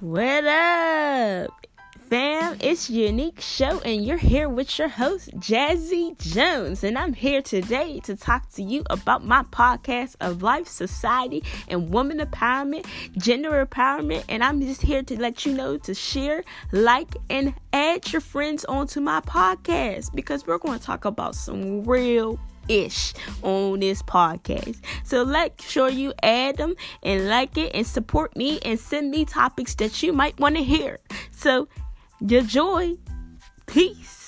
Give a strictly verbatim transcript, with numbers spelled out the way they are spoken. What up, fam? It's Unique Show, and you're here with your host, Jazzy Jones. And I'm here today to talk to you about my podcast of life, society, and woman empowerment, gender empowerment. And I'm just here to let you know to share, like, and add your friends onto my podcast, because we're going to talk about some real ish on this podcast. So make sure you add them and like it and support me and send me topics that you might want to hear. So enjoy. Peace.